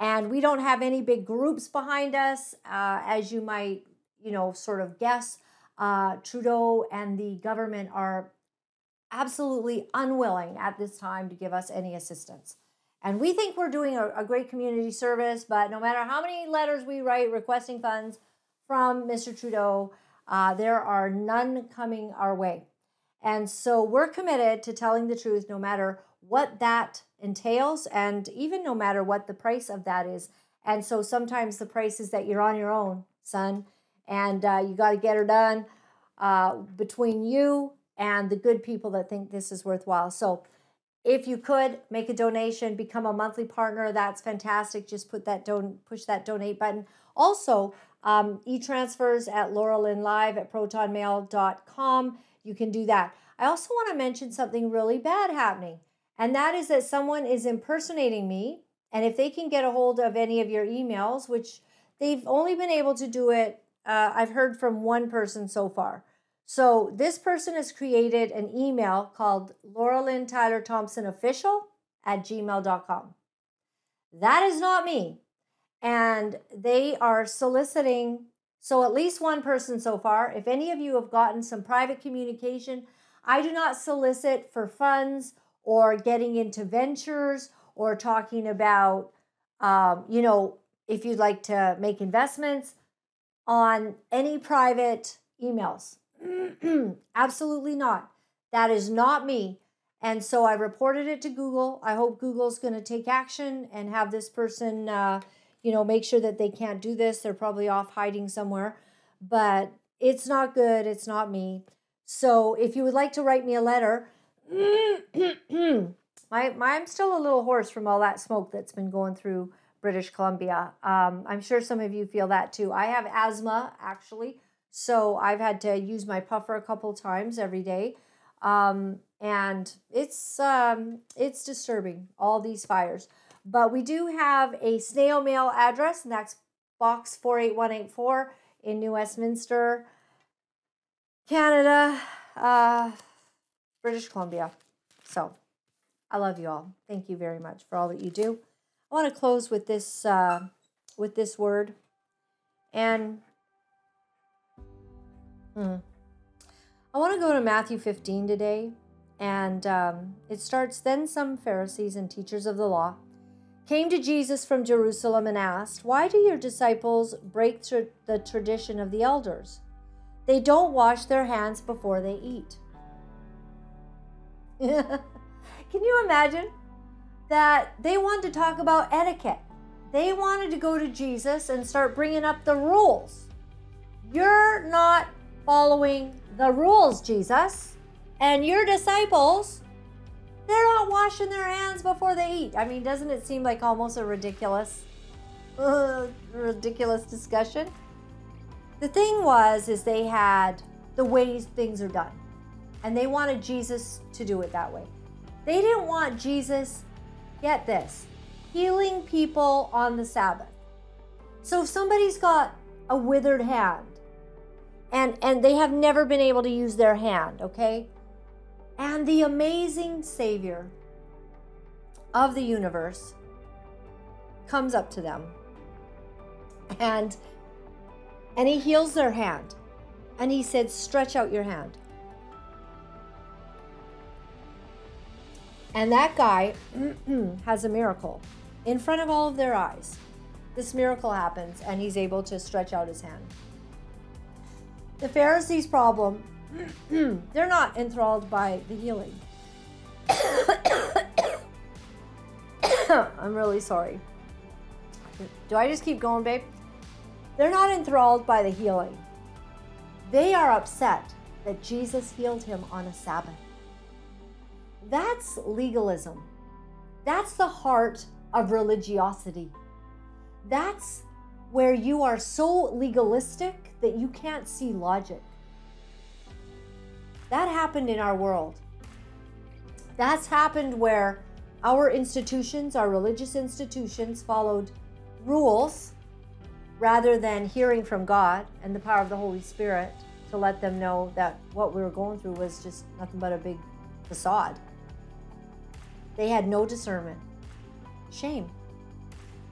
And we don't have any big groups behind us, as you might, sort of guess. Trudeau and the government are absolutely unwilling at this time to give us any assistance. And we think we're doing a great community service, but no matter how many letters we write requesting funds from Mr. Trudeau, there are none coming our way. And so we're committed to telling the truth no matter what that entails, and even no matter what the price of that is. And so sometimes the price is that you're on your own, son, and you got to get her done between you and the good people that think this is worthwhile. So if you could make a donation, become a monthly partner, that's fantastic. Just put that push that donate button. Also, e-transfers at lauralynlive@protonmail.com. You can do that. I also want to mention something really bad happening, and that is that someone is impersonating me. And if they can get a hold of any of your emails, which they've only been able to do it, I've heard from one person so far. So this person has created an email called Laura Lynn Tyler Thompson Official @gmail.com. That is not me. And they are soliciting, so at least one person so far. If any of you have gotten some private communication, I do not solicit for funds or getting into ventures or talking about, if you'd like to make investments on any private emails. Absolutely not. That is not me. And so I reported it to Google. I hope Google's going to take action and have this person, make sure that they can't do this. They're probably off hiding somewhere, but it's not good. It's not me. So if you would like to write me a letter, I'm still a little hoarse from all that smoke that's been going through British Columbia. I'm sure some of you feel that too. I have asthma, actually. So I've had to use my puffer a couple times every day. And it's disturbing, all these fires. But we do have a snail mail address, and that's Box 48184 in New Westminster, Canada, British Columbia. So I love you all. Thank you very much for all that you do. I want to close with this word. And I want to go to Matthew 15 today, and it starts, "Then some Pharisees and teachers of the law came to Jesus from Jerusalem and asked, 'Why do your disciples break the tradition of the elders? They don't wash their hands before they eat.'" Can you imagine that they wanted to talk about etiquette? They wanted to go to Jesus and start bringing up the rules. You're not following the rules, Jesus, and your disciples, they're not washing their hands before they eat. I mean, doesn't it seem like almost a ridiculous discussion? The thing is they had the ways things are done, and they wanted Jesus to do it that way. They didn't want Jesus, get this, healing people on the Sabbath. So if somebody's got a withered hand, and they have never been able to use their hand, okay? And the amazing Savior of the universe comes up to them and he heals their hand. And he said, "Stretch out your hand." And that guy has a miracle in front of all of their eyes. This miracle happens, and he's able to stretch out his hand. The Pharisees' problem, they're not enthralled by the healing. I'm really sorry. Do I just keep going, babe? They're not enthralled by the healing. They are upset that Jesus healed him on a Sabbath. That's legalism. That's the heart of religiosity. That's where you are so legalistic that you can't see logic. That happened in our world. That's happened where our institutions, our religious institutions, followed rules rather than hearing from God and the power of the Holy Spirit to let them know that what we were going through was just nothing but a big facade. They had no discernment. Shame.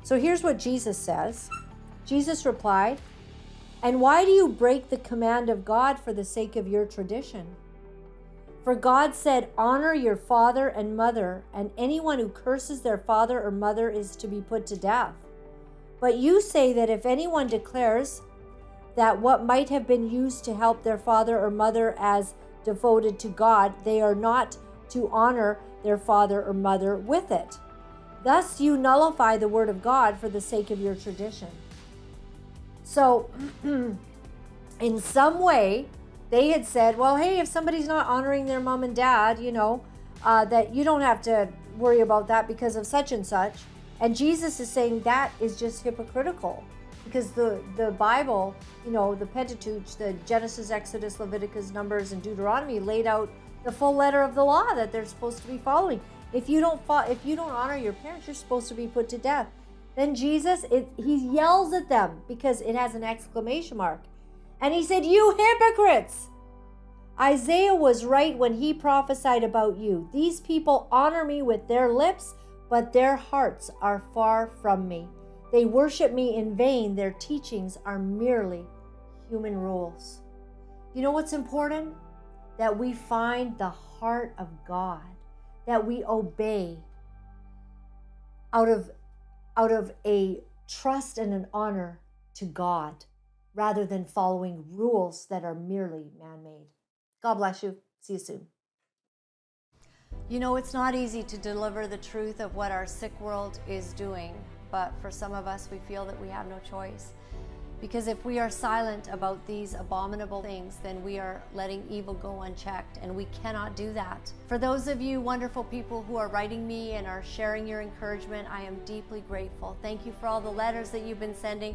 So here's what Jesus says. Jesus replied, "And why do you break the command of God for the sake of your tradition? For God said, honor your father and mother, and anyone who curses their father or mother is to be put to death. But you say that if anyone declares that what might have been used to help their father or mother as devoted to God, they are not to honor their father or mother with it. Thus you nullify the word of God for the sake of your tradition." So, in some way, they had said, well, hey, if somebody's not honoring their mom and dad, that you don't have to worry about that because of such and such. And Jesus is saying that is just hypocritical, because the Bible, the Pentateuch, the Genesis, Exodus, Leviticus, Numbers, and Deuteronomy laid out the full letter of the law that they're supposed to be following. If you don't honor your parents, you're supposed to be put to death. Then Jesus, he yells at them because it has an exclamation mark. And he said, "You hypocrites! Isaiah was right when he prophesied about you. These people honor me with their lips, but their hearts are far from me. They worship me in vain. Their teachings are merely human rules." You know what's important? That we find the heart of God, that we obey out of a trust and an honor to God, rather than following rules that are merely man-made. God bless you. See you soon. It's not easy to deliver the truth of what our sick world is doing, but for some of us, we feel that we have no choice. Because if we are silent about these abominable things, then we are letting evil go unchecked, and we cannot do that. For those of you wonderful people who are writing me and are sharing your encouragement, I am deeply grateful. Thank you for all the letters that you've been sending.